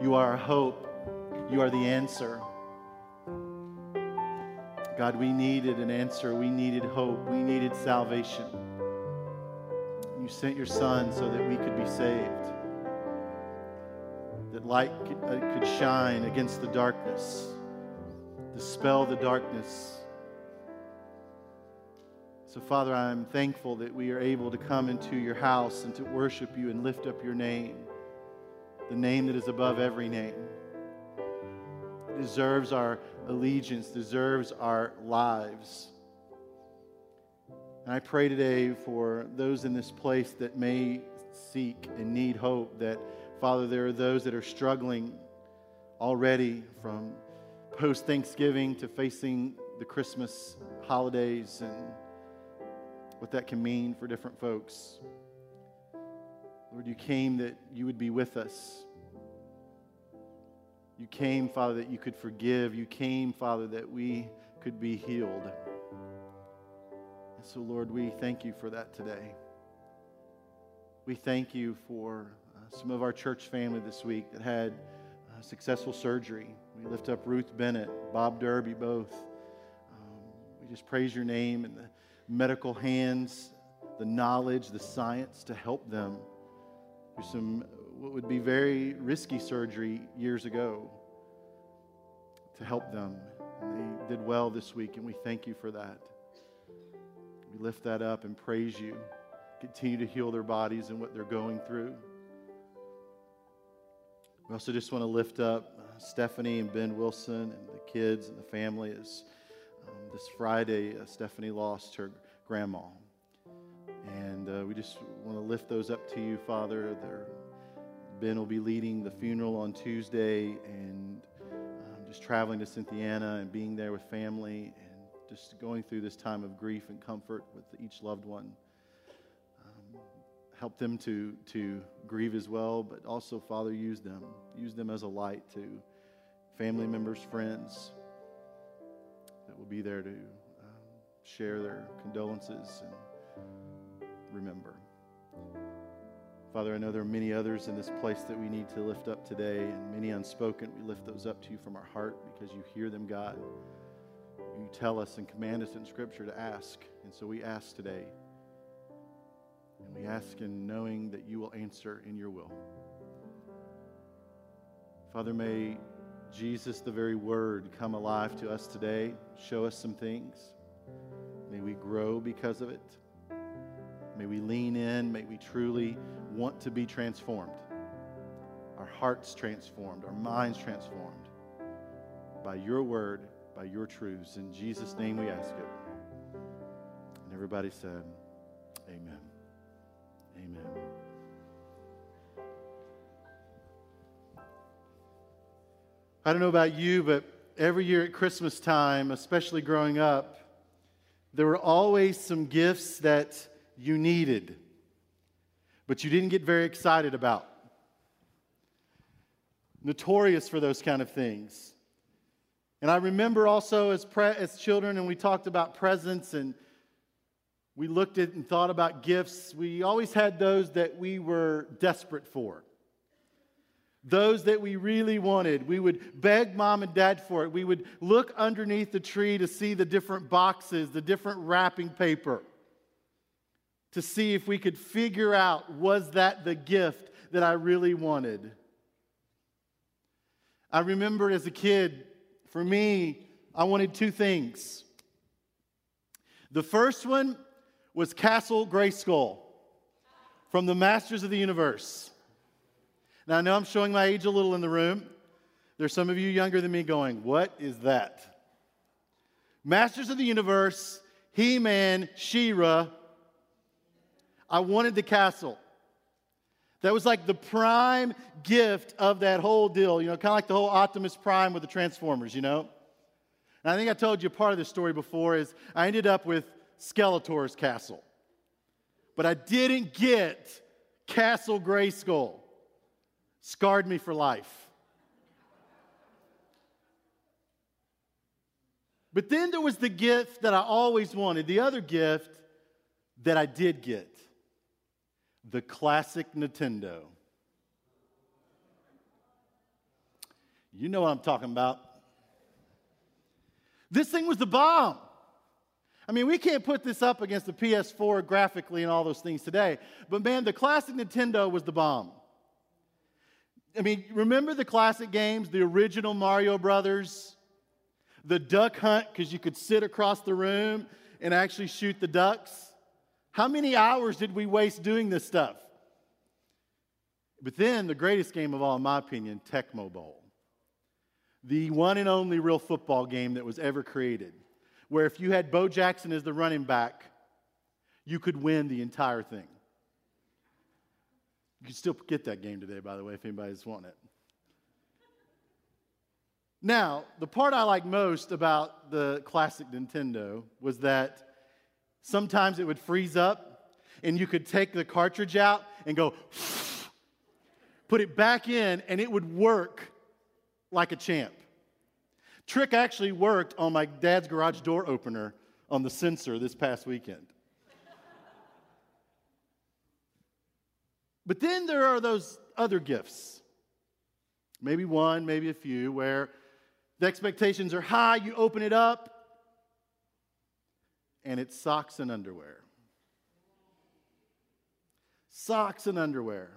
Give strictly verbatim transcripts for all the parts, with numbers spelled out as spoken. You are our hope. You are the answer. God, we needed an answer. We needed hope. We needed salvation. You sent your Son so that we could be saved, that light could shine against the darkness, dispel the darkness. So, Father, I'm thankful that we are able to come into your house and to worship you and lift up your name, the name that is above every name. It deserves our allegiance, deserves our lives. And I pray today for those in this place that may seek and need hope, that, Father, there are those that are struggling already from post-Thanksgiving to facing the Christmas holidays and what that can mean for different folks. Lord, you came that you would be with us. You came, Father, that you could forgive. You came, Father, that we could be healed. And so, Lord, we thank you for that today. We thank you for uh, some of our church family this week that had uh, successful surgery. We lift up Ruth Bennett, Bob Derby, both. Um, we just praise your name and the medical hands, the knowledge, the science to help them through some what would be very risky surgery years ago, to help them. And they did well this week, and we thank you for that. We lift that up and praise you. Continue to heal their bodies and what they're going through. We also just want to lift up Stephanie and Ben Wilson and the kids and the family. As um, this Friday, uh, Stephanie lost her grandma. And uh, we just want to lift those up to you, Father. They're Ben will be leading the funeral on Tuesday, and um, just traveling to Cynthiana and being there with family and just going through this time of grief and comfort with each loved one. Um, help them to, to grieve as well, but also, Father, use them. Use them as a light to family members, friends that will be there to um, share their condolences and remember. Father, I know there are many others in this place that we need to lift up today, and many unspoken. We lift those up to you from our heart because you hear them, God. You tell us and command us in Scripture to ask, and so we ask today. And we ask in knowing that you will answer in your will. Father, may Jesus, the very Word, come alive to us today. Show us some things. May we grow because of it. May we lean in. May we truly want to be transformed. Our hearts transformed. Our minds transformed. By your word, by your truths. In Jesus' name we ask it. And everybody said, amen. Amen. I don't know about you, but every year at Christmas time, especially growing up, there were always some gifts that you needed, but you didn't get very excited about. Notorious for those kind of things. And I remember also as pre- as children, and we talked about presents, and we looked at and thought about gifts, we always had those that we were desperate for. Those that we really wanted. We would beg mom and dad for it. We would look underneath the tree to see the different boxes, the different wrapping paper, to see if we could figure out, was that the gift that I really wanted? I remember as a kid, for me, I wanted two things. The first one was Castle Grayskull from the Masters of the Universe. Now, I know I'm showing my age a little in the room. There's some of you younger than me going, what is that? Masters of the Universe, He-Man, She-Ra. I wanted the castle. That was like the prime gift of that whole deal, you know, kind of like the whole Optimus Prime with the Transformers, you know. And I think I told you part of this story before is I ended up with Skeletor's castle. But I didn't get Castle Grayskull. Scarred me for life. But then there was the gift that I always wanted, the other gift that I did get. The classic Nintendo. You know what I'm talking about. This thing was the bomb. I mean, we can't put this up against the P S four graphically and all those things today. But, man, the classic Nintendo was the bomb. I mean, remember the classic games, the original Mario Brothers, the duck hunt, because you could sit across the room and actually shoot the ducks? How many hours did we waste doing this stuff? But then the greatest game of all, in my opinion, Tecmo Bowl. The one and only real football game that was ever created, where if you had Bo Jackson as the running back, you could win the entire thing. You can still get that game today, by the way, if anybody's wanting it. Now, the part I like most about the classic Nintendo was that sometimes it would freeze up, and you could take the cartridge out and go, put it back in, and it would work like a champ. Trick actually worked on my dad's garage door opener on the sensor this past weekend. But then there are those other gifts, maybe one, maybe a few, where the expectations are high, you open it up, and it's socks and underwear. Socks and underwear.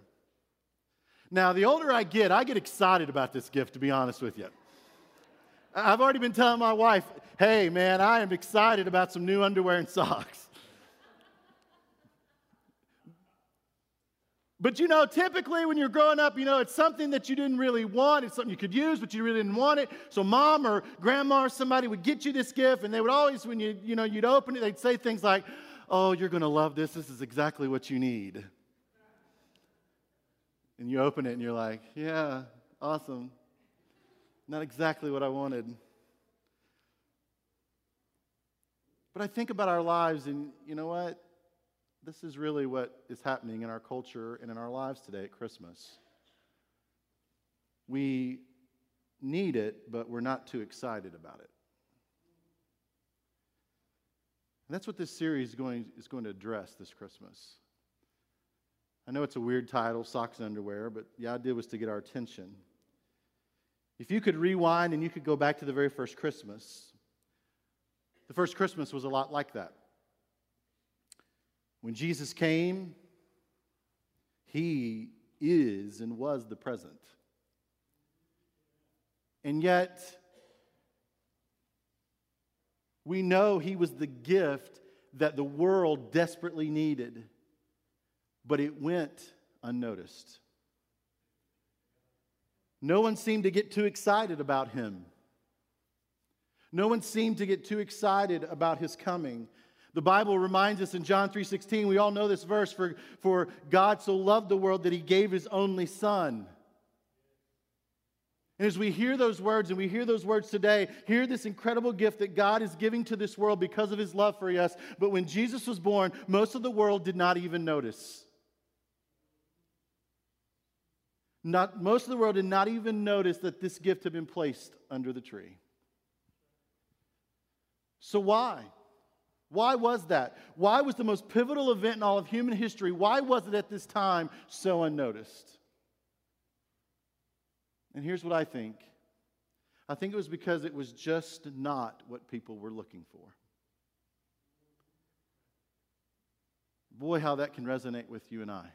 Now, the older I get, I get excited about this gift, to be honest with you. I've already been telling my wife, hey, man, I am excited about some new underwear and socks. But, you know, typically when you're growing up, you know, it's something that you didn't really want. It's something you could use, but you really didn't want it. So mom or grandma or somebody would get you this gift, and they would always, when you, you know, you'd open it, they'd say things like, oh, you're going to love this. This is exactly what you need. And you open it, and you're like, yeah, awesome. Not exactly what I wanted. But I think about our lives, and you know what? This is really what is happening in our culture and in our lives today at Christmas. We need it, but we're not too excited about it. And that's what this series is going, is going to address this Christmas. I know it's a weird title, Socks and Underwear, but the idea was to get our attention. If you could rewind and you could go back to the very first Christmas, the first Christmas was a lot like that. When Jesus came, he is and was the present. And yet, we know he was the gift that the world desperately needed, but it went unnoticed. No one seemed to get too excited about him. No one seemed to get too excited about his coming. The Bible reminds us in John three sixteen, we all know this verse, for, for God so loved the world that he gave his only son. And as we hear those words, and we hear those words today, hear this incredible gift that God is giving to this world because of his love for us. But when Jesus was born, most of the world did not even notice. Not, most of the world did not even notice that this gift had been placed under the tree. So why? Why was that? Why was the most pivotal event in all of human history, why was it at this time so unnoticed? And here's what I think. I think it was because it was just not what people were looking for. Boy, how that can resonate with you and I.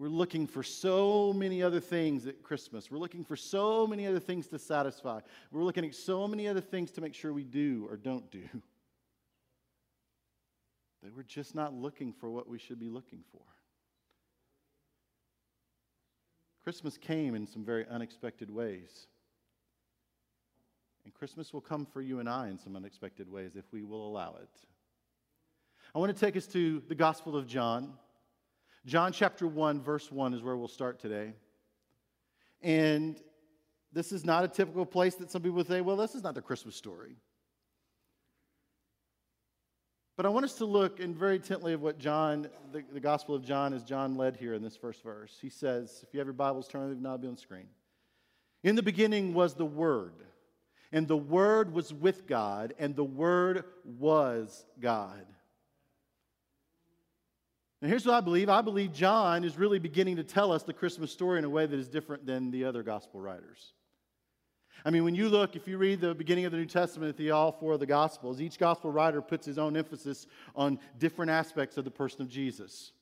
We're looking for so many other things at Christmas. We're looking for so many other things to satisfy. We're looking at so many other things to make sure we do or don't do. That we're just not looking for what we should be looking for. Christmas came in some very unexpected ways. And Christmas will come for you and I in some unexpected ways if we will allow it. I want to take us to the Gospel of John. John chapter one, verse one is where we'll start today. And this is not a typical place that some people say, well, this is not the Christmas story. But I want us to look in very intently at what John, the, the Gospel of John, as John led here in this first verse. He says, if you have your Bibles, turn them, not be on the screen. In the beginning was the Word, and the Word was with God, and the Word was God. Now, here's what I believe. I believe John is really beginning to tell us the Christmas story in a way that is different than the other gospel writers. I mean, when you look, if you read the beginning of the New Testament at the all four of the Gospels, each gospel writer puts his own emphasis on different aspects of the person of Jesus.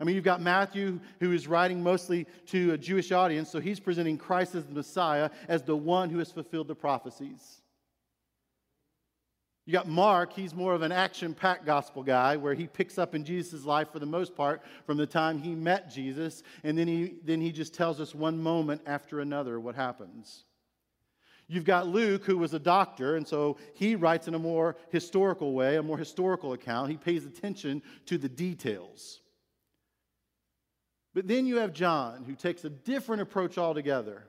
I mean, you've got Matthew, who is writing mostly to a Jewish audience, so he's presenting Christ as the Messiah, as the one who has fulfilled the prophecies. You got Mark, he's more of an action-packed gospel guy, where he picks up in Jesus' life for the most part from the time he met Jesus, and then he, then he just tells us one moment after another what happens. You've got Luke, who was a doctor, and so he writes in a more historical way, a more historical account. He pays attention to the details. But then you have John, who takes a different approach altogether.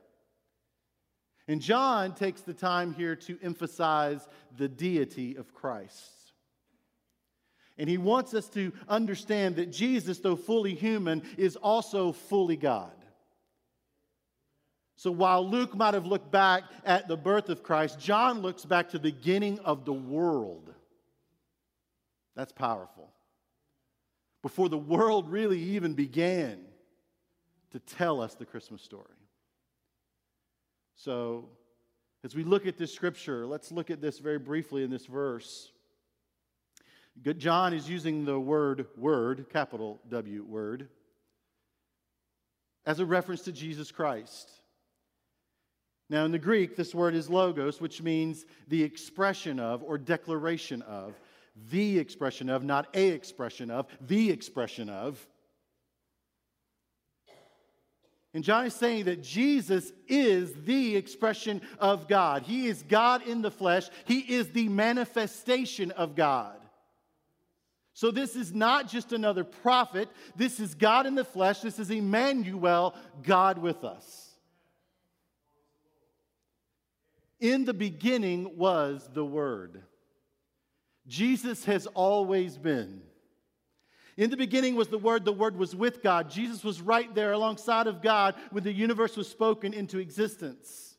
And John takes the time here to emphasize the deity of Christ. And he wants us to understand that Jesus, though fully human, is also fully God. So while Luke might have looked back at the birth of Christ, John looks back to the beginning of the world. That's powerful. Before the world really even began, to tell us the Christmas story. So, as we look at this scripture, let's look at this very briefly in this verse. John is using the word, word, capital W word, as a reference to Jesus Christ. Now, in the Greek, this word is logos, which means the expression of or declaration of, the expression of, not a expression of, the expression of. And John is saying that Jesus is the expression of God. He is God in the flesh. He is the manifestation of God. So this is not just another prophet. This is God in the flesh. This is Emmanuel, God with us. In the beginning was the Word. Jesus has always been. In the beginning was the Word, the Word was with God. Jesus was right there alongside of God when the universe was spoken into existence.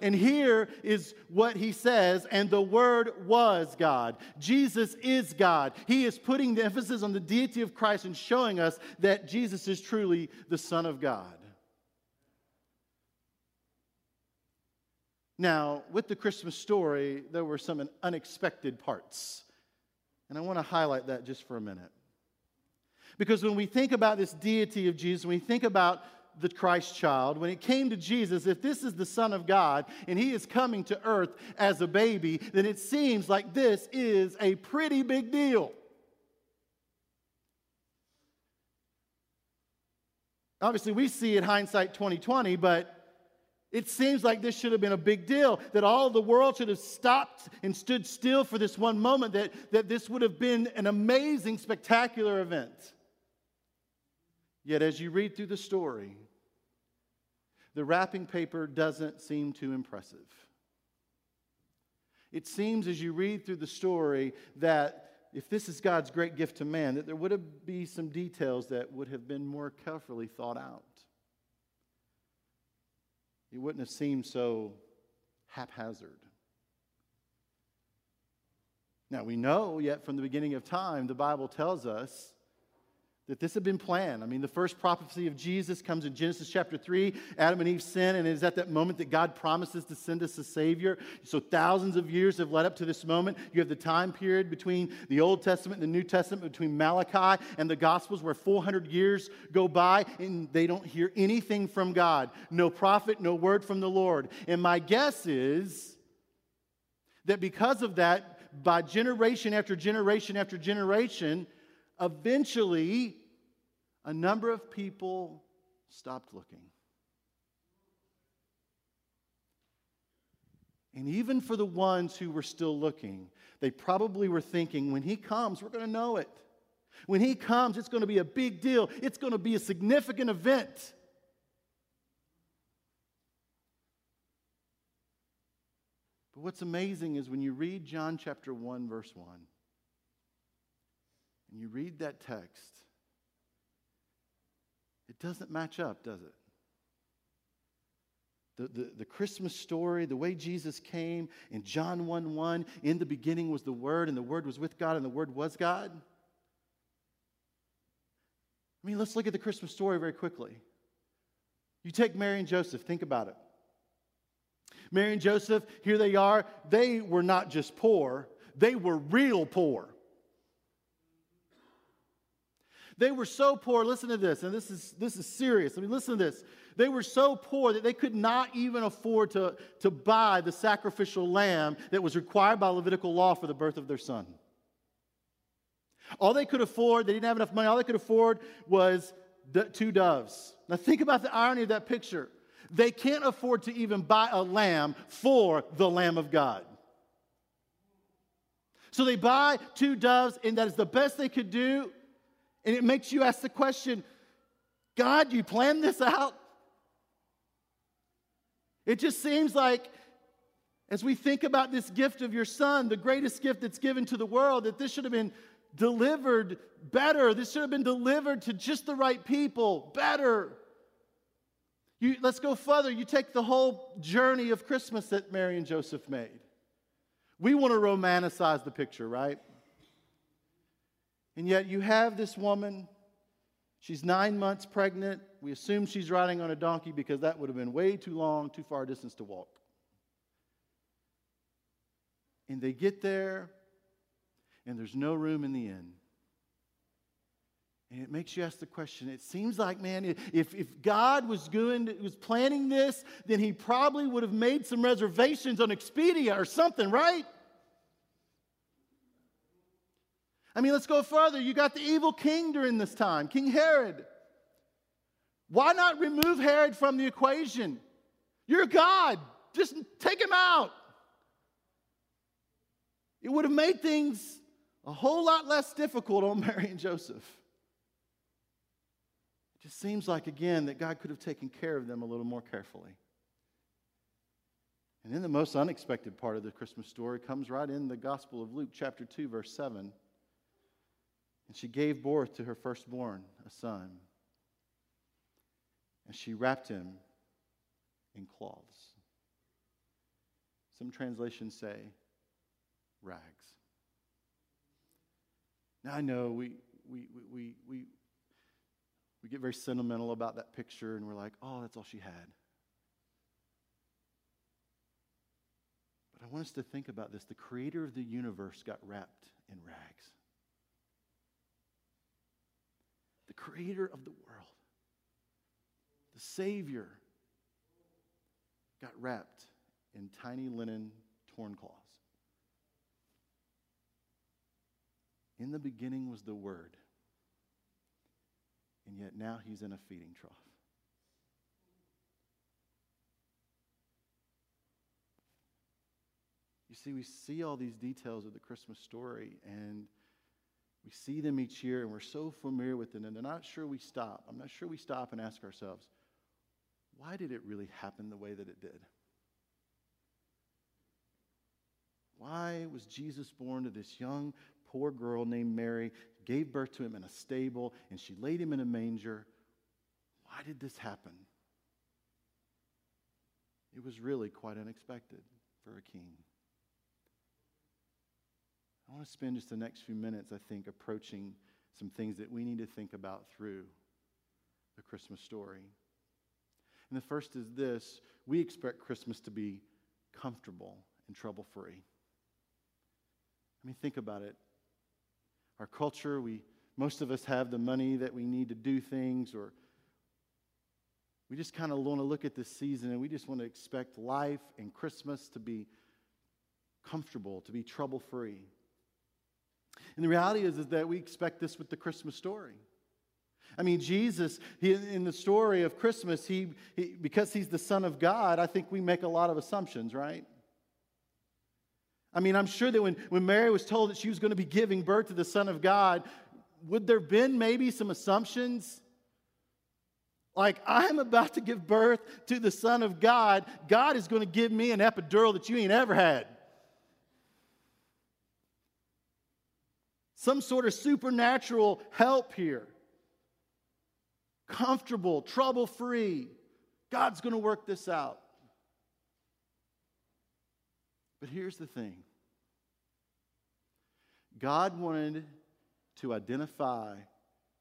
And here is what he says, and the Word was God. Jesus is God. He is putting the emphasis on the deity of Christ and showing us that Jesus is truly the Son of God. Now, with the Christmas story, there were some unexpected parts. And I want to highlight that just for a minute. Because when we think about this deity of Jesus, when we think about the Christ child, when it came to Jesus, if this is the Son of God and he is coming to earth as a baby, then it seems like this is a pretty big deal. Obviously, we see it hindsight twenty twenty, but it seems like this should have been a big deal, that all the world should have stopped and stood still for this one moment, that, that this would have been an amazing, spectacular event. Yet as you read through the story, the wrapping paper doesn't seem too impressive. It seems as you read through the story that if this is God's great gift to man, that there would have been some details that would have been more carefully thought out. It wouldn't have seemed so haphazard. Now we know, yet from the beginning of time, the Bible tells us that this had been planned. I mean, the first prophecy of Jesus comes in Genesis chapter three. Adam and Eve sin, and it is at that moment that God promises to send us a Savior. So thousands of years have led up to this moment. You have the time period between the Old Testament and the New Testament, between Malachi and the Gospels, where four hundred years go by, and they don't hear anything from God. No prophet, no word from the Lord. And my guess is that because of that, by generation after generation after generation, eventually, a number of people stopped looking. And even for the ones who were still looking, they probably were thinking, when he comes, we're going to know it. When he comes, it's going to be a big deal. It's going to be a significant event. But what's amazing is when you read John chapter one, verse one, and you read that text, it doesn't match up, does it? The, the, the Christmas story, the way Jesus came in John one one, in the beginning was the Word, and the Word was with God, and the Word was God. I mean, let's look at the Christmas story very quickly. You take Mary and Joseph, think about it. Mary and Joseph, here they are. They were not just poor, they were real poor. They were so poor, listen to this, and this is this is serious. I mean, listen to this. They were so poor that they could not even afford to, to buy the sacrificial lamb that was required by Levitical law for the birth of their son. All they could afford, they didn't have enough money, all they could afford was d- two doves. Now think about the irony of that picture. They can't afford to even buy a lamb for the Lamb of God. So they buy two doves, and that is the best they could do. And it makes you ask the question, God, you planned this out? It just seems like, as we think about this gift of your son, the greatest gift that's given to the world, that this should have been delivered better. This should have been delivered to just the right people, better. You, let's go further. You take the whole journey of Christmas that Mary and Joseph made. We want to romanticize the picture, right? And yet you have this woman, she's nine months pregnant. We assume she's riding on a donkey because that would have been way too long, too far a distance to walk. And they get there, and there's no room in the inn. And it makes you ask the question, it seems like, man, if, if God was doing, was planning this, then he probably would have made some reservations on Expedia or something, right? I mean, let's go further. You got the evil king during this time, King Herod. Why not remove Herod from the equation? You're God. Just take him out. It would have made things a whole lot less difficult on Mary and Joseph. It just seems like, again, that God could have taken care of them a little more carefully. And then the most unexpected part of the Christmas story comes right in the Gospel of Luke, chapter two, verse seven. And she gave birth to her firstborn, a son. And she wrapped him in cloths. Some translations say rags. Now I know we we we we we get very sentimental about that picture, and we're like, oh, that's all she had. But I want us to think about this. The creator of the universe got wrapped in rags. The creator of the world, the Savior, got wrapped in tiny linen torn cloths. In the beginning was the Word, and yet now he's in a feeding trough. You see, we see all these details of the Christmas story, and we see them each year, and we're so familiar with them, and I'm not sure we stop. I'm not sure we stop and ask ourselves, why did it really happen the way that it did? Why was Jesus born to this young, poor girl named Mary, gave birth to him in a stable, and she laid him in a manger? Why did this happen? It was really quite unexpected for a king. I want to spend just the next few minutes, I think, approaching some things that we need to think about through the Christmas story. And the first is this: we expect Christmas to be comfortable and trouble-free. I mean, think about it. Our culture, we most of us have the money that we need to do things, or we just kind of want to look at this season and we just want to expect life and Christmas to be comfortable, to be trouble-free. And the reality is, is that we expect this with the Christmas story. I mean, Jesus, he, in the story of Christmas, he, he because he's the Son of God, I think we make a lot of assumptions, right? I mean, I'm sure that when, when Mary was told that she was going to be giving birth to the Son of God, would there have been maybe some assumptions? Like, I'm about to give birth to the Son of God. God is going to give me an epidural that you ain't ever had. Some sort of supernatural help here. Comfortable, trouble-free. God's going to work this out. But here's the thing. God wanted to identify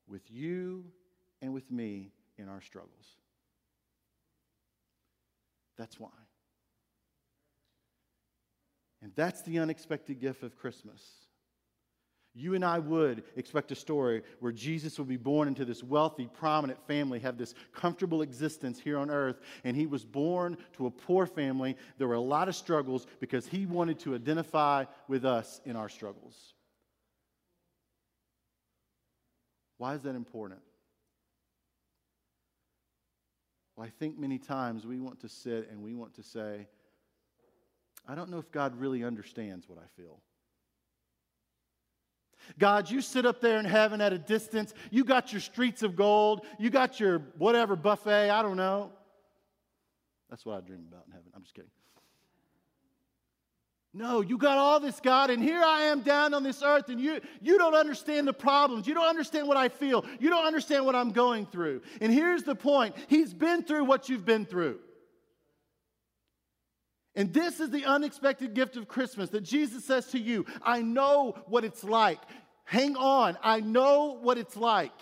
with you and with me in our struggles. That's why. And that's the unexpected gift of Christmas. You and I would expect a story where Jesus would be born into this wealthy, prominent family, have this comfortable existence here on earth, and he was born to a poor family. There were a lot of struggles because he wanted to identify with us in our struggles. Why is that important? Well, I think many times we want to sit and we want to say, I don't know if God really understands what I feel. God, you sit up there in heaven at a distance. You got your streets of gold. You got your whatever buffet. I don't know. That's what I dream about in heaven. I'm just kidding. No, you got all this, God, and here I am down on this earth, and you, you don't understand the problems. You don't understand what I feel. You don't understand what I'm going through. And here's the point. He's been through what you've been through. And this is the unexpected gift of Christmas, that Jesus says to you, I know what it's like. Hang on, I know what it's like.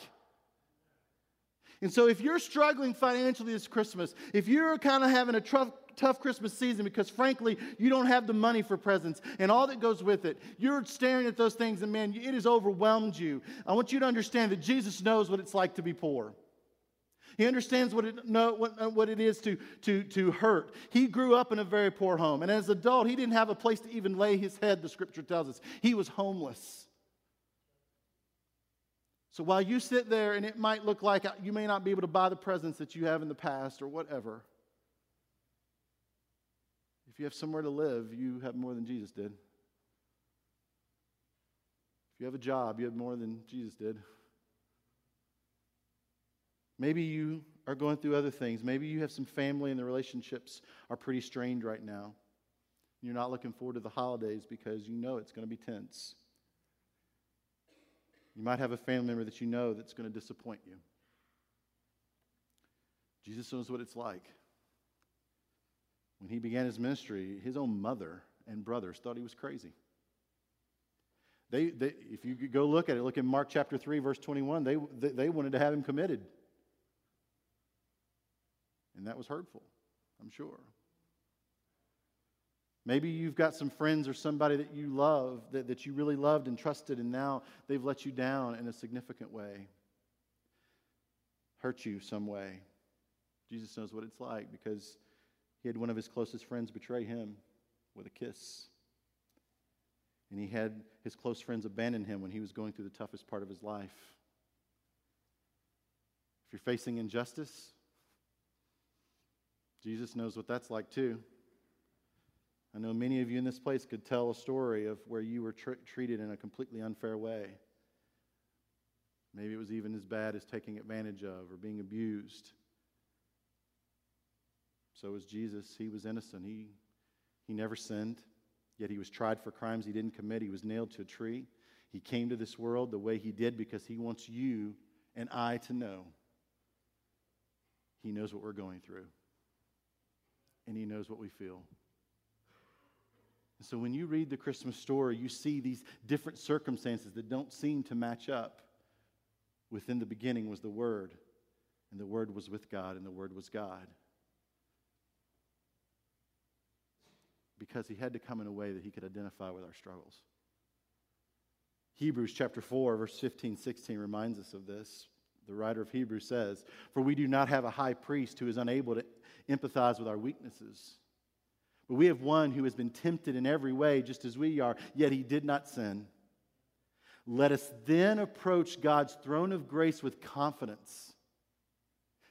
And so if you're struggling financially this Christmas, if you're kind of having a tough, tough Christmas season because, frankly, you don't have the money for presents and all that goes with it, you're staring at those things and, man, it has overwhelmed you. I want you to understand that Jesus knows what it's like to be poor. He understands what it, no, what, what it is to, to, to hurt. He grew up in a very poor home. And as an adult, he didn't have a place to even lay his head, the scripture tells us. He was homeless. So while you sit there and it might look like you may not be able to buy the presents that you have in the past or whatever, if you have somewhere to live, you have more than Jesus did. If you have a job, you have more than Jesus did. Maybe you are going through other things. Maybe you have some family and the relationships are pretty strained right now. You're not looking forward to the holidays because you know it's going to be tense. You might have a family member that you know that's going to disappoint you. Jesus knows what it's like. When he began his ministry, his own mother and brothers thought he was crazy. They, they if you go look at it, look at Mark chapter three, verse twenty-one, they, they, they wanted to have him committed. And that was hurtful, I'm sure. Maybe you've got some friends or somebody that you love, that, that you really loved and trusted, and now they've let you down in a significant way, hurt you some way. Jesus knows what it's like because he had one of his closest friends betray him with a kiss. And he had his close friends abandon him when he was going through the toughest part of his life. If you're facing injustice, Jesus knows what that's like too. I know many of you in this place could tell a story of where you were tr- treated in a completely unfair way. Maybe it was even as bad as taking advantage of or being abused. So was Jesus. He was innocent. He, he never sinned, yet he was tried for crimes he didn't commit. He was nailed to a tree. He came to this world the way he did because he wants you and I to know he knows what we're going through. And he knows what we feel. And so when you read the Christmas story, you see these different circumstances that don't seem to match up. Within the beginning was the Word, and the Word was with God, and the Word was God. Because he had to come in a way that he could identify with our struggles. Hebrews chapter four, verse fifteen, sixteen reminds us of this. The writer of Hebrews says, "For we do not have a high priest who is unable to empathize with our weaknesses. But we have one who has been tempted in every way, just as we are, yet he did not sin. Let us then approach God's throne of grace with confidence,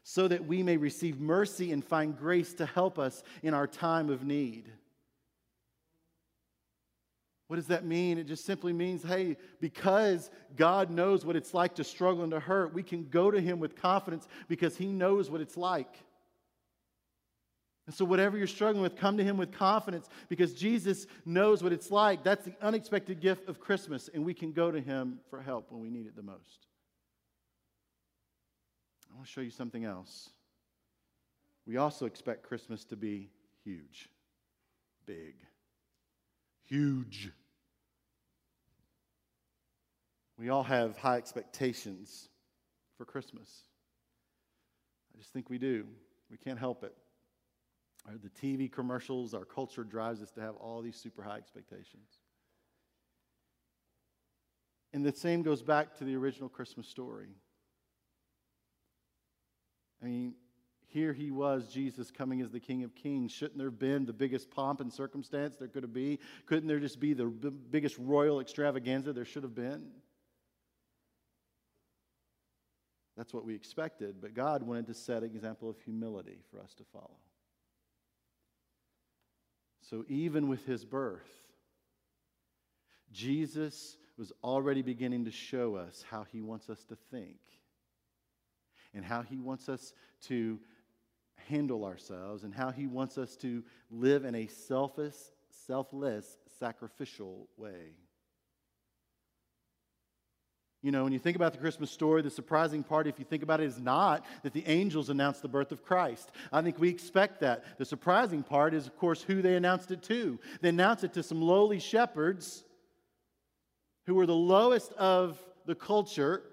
so that we may receive mercy and find grace to help us in our time of need." What does that mean? It just simply means, hey, because God knows what it's like to struggle and to hurt, we can go to him with confidence because he knows what it's like. And so whatever you're struggling with, come to him with confidence because Jesus knows what it's like. That's the unexpected gift of Christmas, and we can go to him for help when we need it the most. I want to show you something else. We also expect Christmas to be huge, big. Huge. We all have high expectations for Christmas. I just think we do. We can't help it. Or the T V commercials, our culture drives us to have all these super high expectations. And the same goes back to the original Christmas story. I mean, here he was, Jesus, coming as the King of Kings. Shouldn't there have been the biggest pomp and circumstance there could have been? Couldn't there just be the b- biggest royal extravaganza there should have been? That's what we expected, but God wanted to set an example of humility for us to follow. So even with his birth, Jesus was already beginning to show us how he wants us to think and how he wants us to handle ourselves and how he wants us to live in a selfish, selfless, sacrificial way. You know, when you think about the Christmas story, the surprising part, if you think about it, is not that the angels announced the birth of Christ. I think we expect that. The surprising part is, of course, who they announced it to. They announced it to some lowly shepherds who were the lowest of the culture.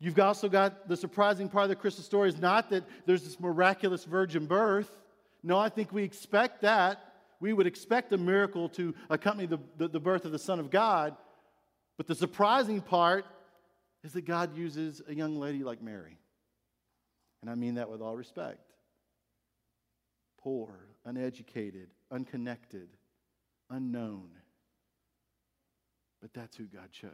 You've also got the surprising part of the Christmas story is not that there's this miraculous virgin birth. No, I think we expect that. We would expect a miracle to accompany the, the, the birth of the Son of God. But the surprising part is that God uses a young lady like Mary. And I mean that with all respect. Poor, uneducated, unconnected, unknown. But that's who God chose.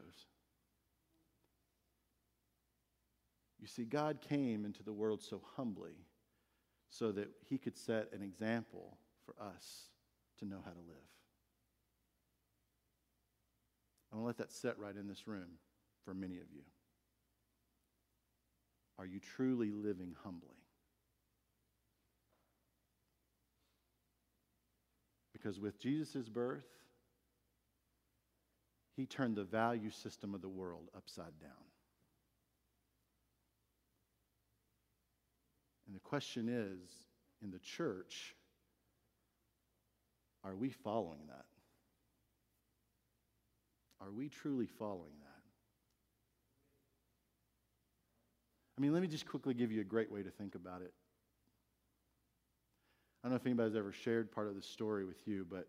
You see, God came into the world so humbly so that he could set an example for us to know how to live. I want to let that set right in this room for many of you. Are you truly living humbly? Because with Jesus' birth, he turned the value system of the world upside down. And the question is, in the church, are we following that? Are we truly following that? I mean, let me just quickly give you a great way to think about it. I don't know if anybody's ever shared part of this story with you, but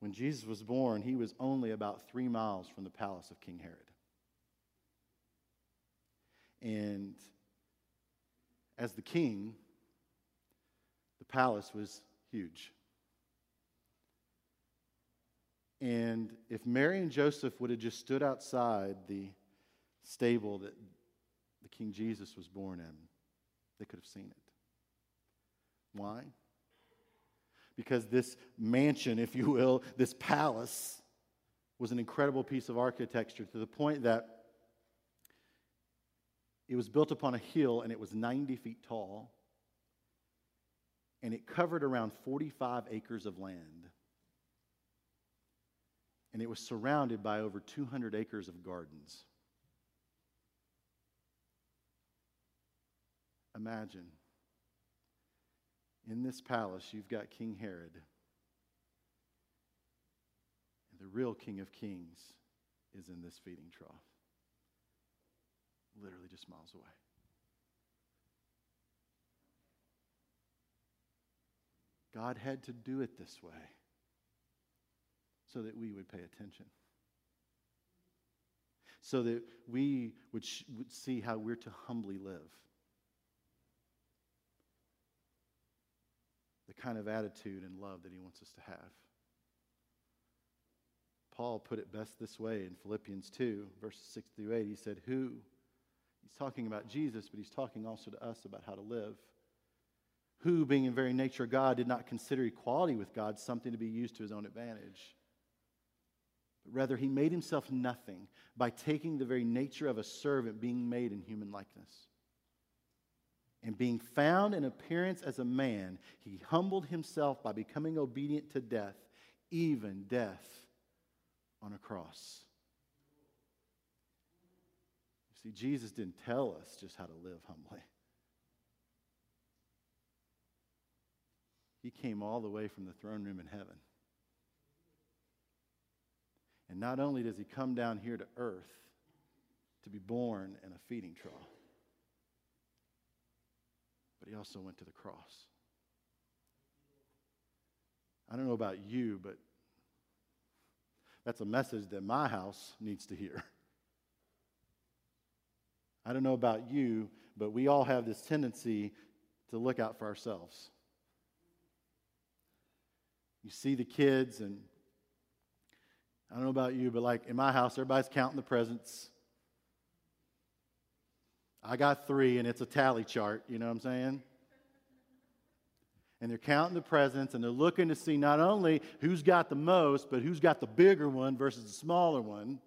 when Jesus was born, he was only about three miles from the palace of King Herod. And as the king, the palace was huge. And if Mary and Joseph would have just stood outside the stable that the King Jesus was born in, they could have seen it. Why? Because this mansion, if you will, this palace, was an incredible piece of architecture to the point that it was built upon a hill, and it was ninety feet tall, and it covered around forty-five acres of land. And it was surrounded by over two hundred acres of gardens. Imagine, in this palace, you've got King Herod. And the real King of Kings is in this feeding trough, literally just miles away. God had to do it this way so that we would pay attention, so that we would, sh- would see how we're to humbly live. The kind of attitude and love that he wants us to have. Paul put it best this way in Philippians two, verses six through eight. He said, who? He's talking about Jesus, but he's talking also to us about how to live. Who, being in very nature God, did not consider equality with God something to be used to his own advantage. But rather, he made himself nothing by taking the very nature of a servant, being made in human likeness. And being found in appearance as a man, he humbled himself by becoming obedient to death, even death on a cross. See, Jesus didn't tell us just how to live humbly. He came all the way from the throne room in heaven. And not only does he come down here to earth to be born in a feeding trough, also went to the cross. I don't know about you, but that's a message that my house needs to hear. I don't know about you, but we all have this tendency to look out for ourselves. You see the kids, and I don't know about you, but like in my house, everybody's counting the presents. I got three, and it's a tally chart, you know what I'm saying? And they're counting the presents, and they're looking to see not only who's got the most, but who's got the bigger one versus the smaller one.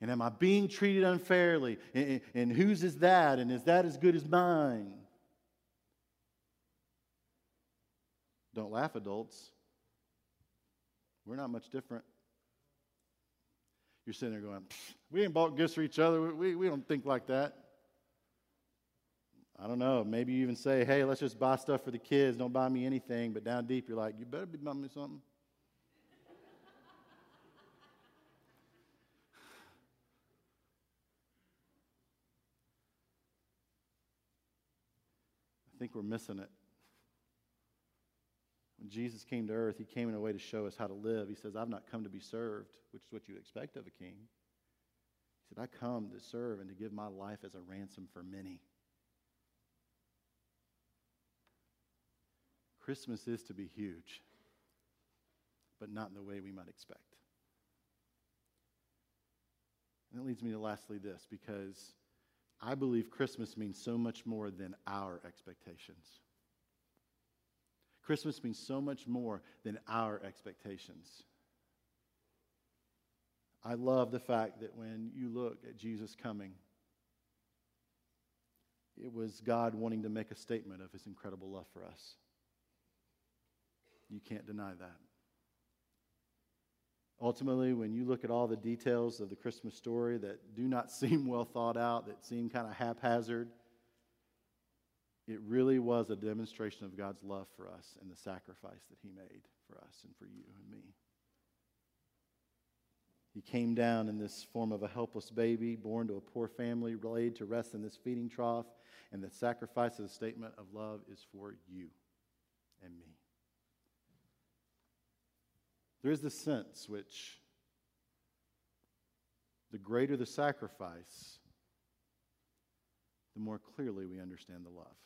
And am I being treated unfairly? And, and whose is that? And is that as good as mine? Don't laugh, adults. We're not much different. You're sitting there going, we ain't bought gifts for each other. We, we, we don't think like that. I don't know. Maybe you even say, hey, let's just buy stuff for the kids. Don't buy me anything. But down deep, you're like, you better be buying me something. I think we're missing it. When Jesus came to earth, he came in a way to show us how to live. He says, I've not come to be served, which is what you expect of a king. He said, I come to serve and to give my life as a ransom for many. Christmas is to be huge, but not in the way we might expect. And that leads me to lastly this, because I believe Christmas means so much more than our expectations. Christmas means so much more than our expectations. I love the fact that when you look at Jesus coming, it was God wanting to make a statement of his incredible love for us. You can't deny that. Ultimately, when you look at all the details of the Christmas story that do not seem well thought out, that seem kind of haphazard, it really was a demonstration of God's love for us and the sacrifice that he made for us and for you and me. He came down in this form of a helpless baby, born to a poor family, laid to rest in this feeding trough, and the sacrifice of the statement of love is for you and me. There is this sense which the greater the sacrifice, the more clearly we understand the love.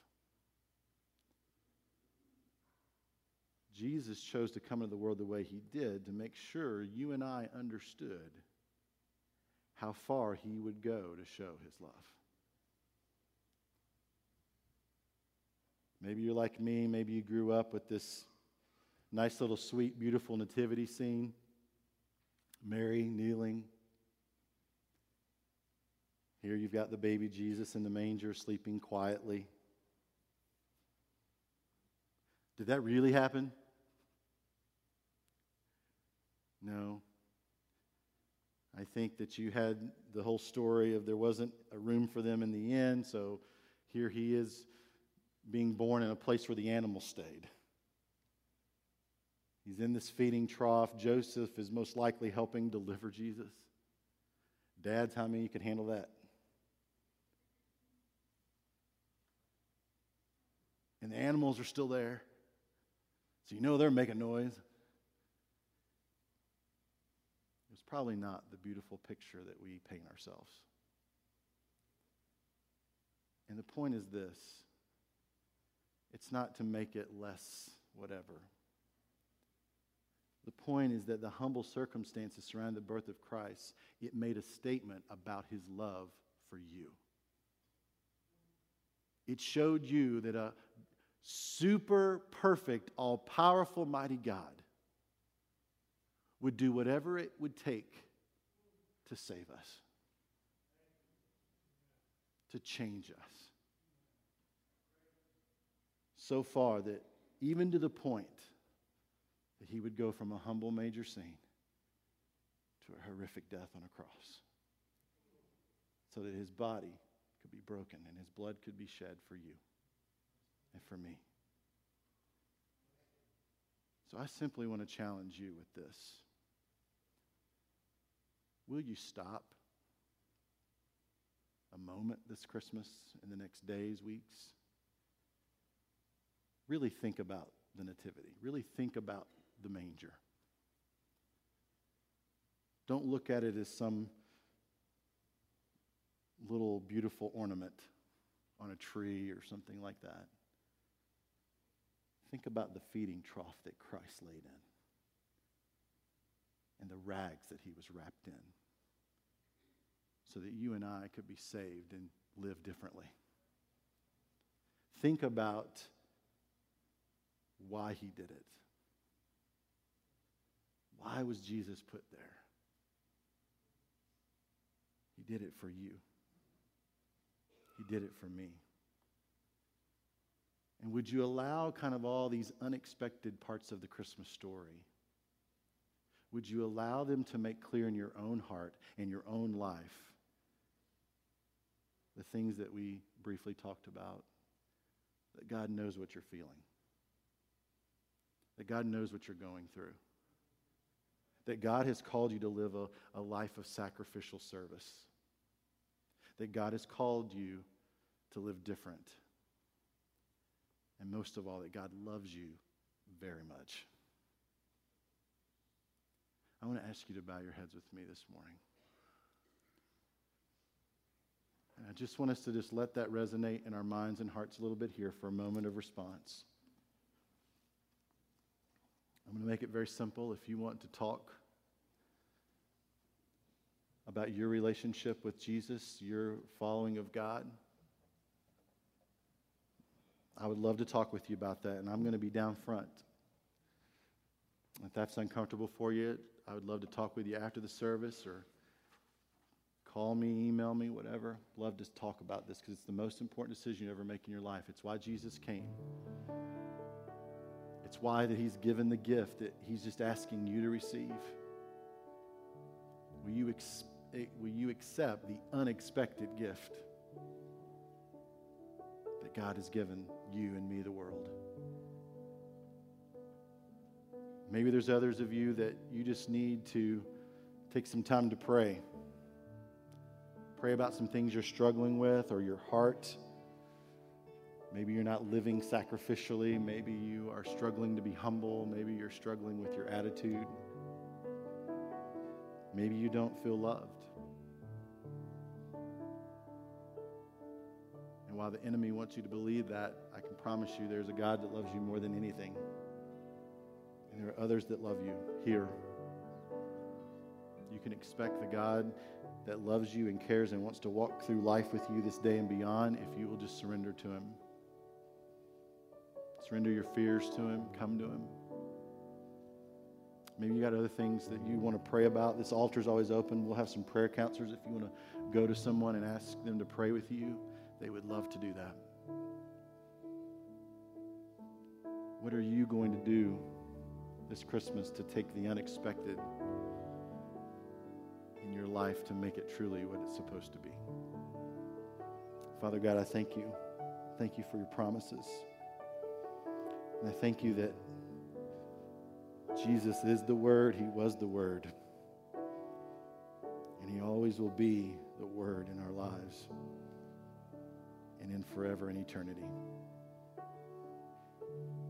Jesus chose to come into the world the way he did to make sure you and I understood how far he would go to show his love. Maybe you're like me. Maybe you grew up with this nice little sweet, beautiful nativity scene. Mary kneeling. Here you've got the baby Jesus in the manger sleeping quietly. Did that really happen? No. I think that you had the whole story of there wasn't a room for them in the inn, so here he is being born in a place where the animals stayed. He's in this feeding trough. Joseph is most likely helping deliver Jesus. Dads, how many could handle that? And the animals are still there. So you know they're making noise. It was probably not the beautiful picture that we paint ourselves. And the point is this. It's not to make it less whatever. The point is that the humble circumstances surrounding the birth of Christ, it made a statement about his love for you. It showed you that a super perfect, all-powerful, mighty God would do whatever it would take to save us, to change us. So far that even to the point that he would go from a humble manger scene to a horrific death on a cross so that his body could be broken and his blood could be shed for you and for me. So I simply want to challenge you with this. Will you stop, a moment this Christmas, in the next days, weeks, really think about the nativity. Really think about the manger. Don't look at it as some little beautiful ornament on a tree or something like that. Think about the feeding trough that Christ laid in and the rags that he was wrapped in so that you and I could be saved and live differently. Think about why he did it. Why was Jesus put there? He did it for you. He did it for me. And would you allow kind of all these unexpected parts of the Christmas story? Would you allow them to make clear in your own heart and your own life the things that we briefly talked about? That God knows what you're feeling. That God knows what you're going through. That God has called you to live a, a life of sacrificial service. That God has called you to live different. And most of all, that God loves you very much. I want to ask you to bow your heads with me this morning. And I just want us to just let that resonate in our minds and hearts a little bit here for a moment of response. I'm going to make it very simple. If you want to talk about your relationship with Jesus, your following of God, I would love to talk with you about that, and I'm going to be down front. If that's uncomfortable for you, I would love to talk with you after the service, or call me, email me, whatever. Love to talk about this because it's the most important decision you ever make in your life. It's why Jesus came. It's why that he's given the gift that he's just asking you to receive. Will you, ex- will you accept the unexpected gift that God has given you and me, the world? Maybe there's others of you that you just need to take some time to pray. Pray about some things you're struggling with or your heart. Maybe you're not living sacrificially. Maybe you are struggling to be humble. Maybe you're struggling with your attitude. Maybe you don't feel loved. And while the enemy wants you to believe that, I can promise you there's a God that loves you more than anything. And there are others that love you here. You can expect the God that loves you and cares and wants to walk through life with you this day and beyond if you will just surrender to him. Surrender your fears to him. Come to him. Maybe you got other things that you want to pray about. This altar is always open. We'll have some prayer counselors. If you want to go to someone and ask them to pray with you, they would love to do that. What are you going to do this Christmas to take the unexpected in your life to make it truly what it's supposed to be? Father God, I thank you. Thank you for your promises. And I thank you that Jesus is the Word. He was the Word. And he always will be the Word in our lives and in forever and eternity.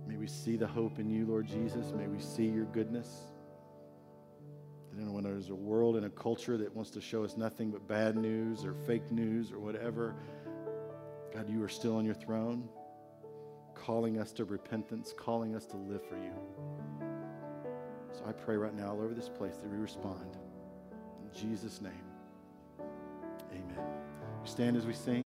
May we see the hope in you, Lord Jesus. May we see your goodness. And when there's a world and a culture that wants to show us nothing but bad news or fake news or whatever, God, you are still on your throne, calling us to repentance, calling us to live for you. So I pray right now all over this place that we respond. In Jesus' name, amen. Stand as we sing.